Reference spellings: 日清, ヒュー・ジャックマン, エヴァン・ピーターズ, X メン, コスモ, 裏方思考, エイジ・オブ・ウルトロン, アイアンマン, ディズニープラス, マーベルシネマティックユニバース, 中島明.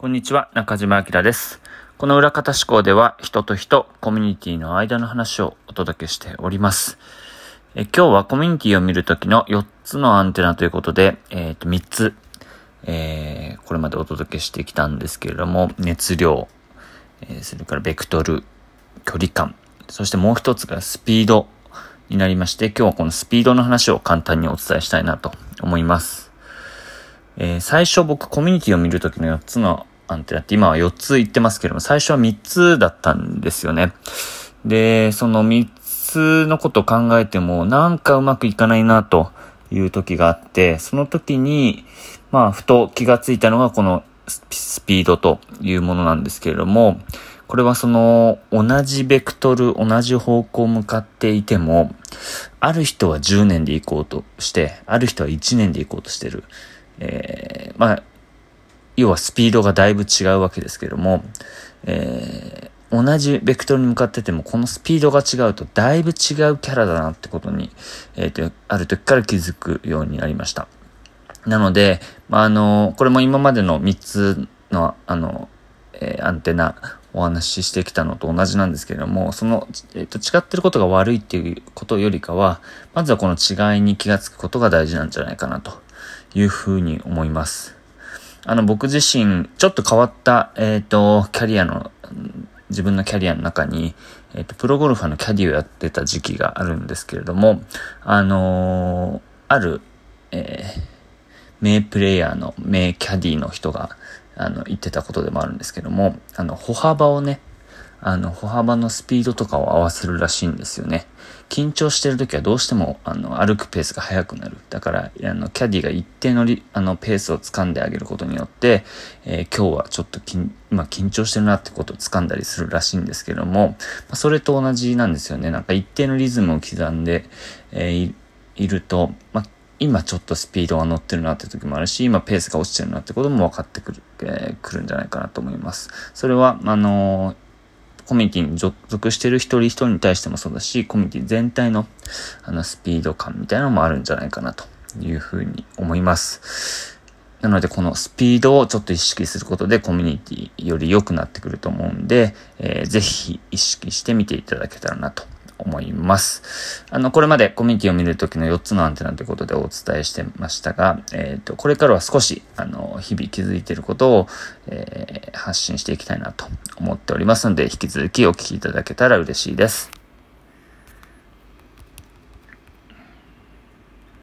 こんにちは、中島明です。この裏方思考では、人と人、コミュニティの間の話をお届けしております。今日はコミュニティを見るときの4つのアンテナということで、3つ、これまでお届けしてきたんですけれども、熱量、それからベクトル、距離感、そしてもう一つがスピードになりまして、今日はこのスピードの話を簡単にお伝えしたいなと思います。最初、僕コミュニティを見るときの4つのアンテナって今は4つ言ってますけれども、最初は3つだったんですよね。で、その3つのことを考えてもなんかうまくいかないなという時があって、その時にふと気がついたのがこのスピードというものなんですけれども、これはその同じベクトル、同じ方向向かっていても、ある人は10年で行こうとして、ある人は1年で行こうとしてる、要はスピードがだいぶ違うわけですけども、同じベクトルに向かってても、このスピードが違うとだいぶ違うキャラだなってことに、ある時から気づくようになりました。なので、これも今までの3つのアンテナお話ししてきたのと同じなんですけれども、その、違ってることが悪いっていうことよりかは、まずはこの違いに気がつくことが大事なんじゃないかなというふうに思います。僕自身ちょっと変わった、自分のキャリアの中に、プロゴルファーのキャディをやってた時期があるんですけれども、ある、名プレイヤーの名キャディの人が言ってたことでもあるんですけども、歩幅をね、歩幅のスピードとかを合わせるらしいんですよね。緊張してるときはどうしても歩くペースが速くなる。だからキャディが一定のペースを掴んであげることによって、今日はちょっと緊張してるなってことを掴んだりするらしいんですけども、それと同じなんですよね。なんか一定のリズムを刻んで、いると、今ちょっとスピードが乗ってるなって時もあるし、今ペースが落ちてるなってことも分かってくるんじゃないかなと思います。それは、コミュニティに属してる一人一人に対してもそうだし、コミュニティ全体の、スピード感みたいなのもあるんじゃないかなというふうに思います。なので、このスピードをちょっと意識することでコミュニティより良くなってくると思うんで、ぜひ意識してみていただけたらなと思います。これまでコミュニティを見るときの4つのアンテナということでお伝えしてましたが、これからは少し、日々気づいていることを、発信していきたいなと思っておりますので、引き続きお聞きいただけたら嬉しいです。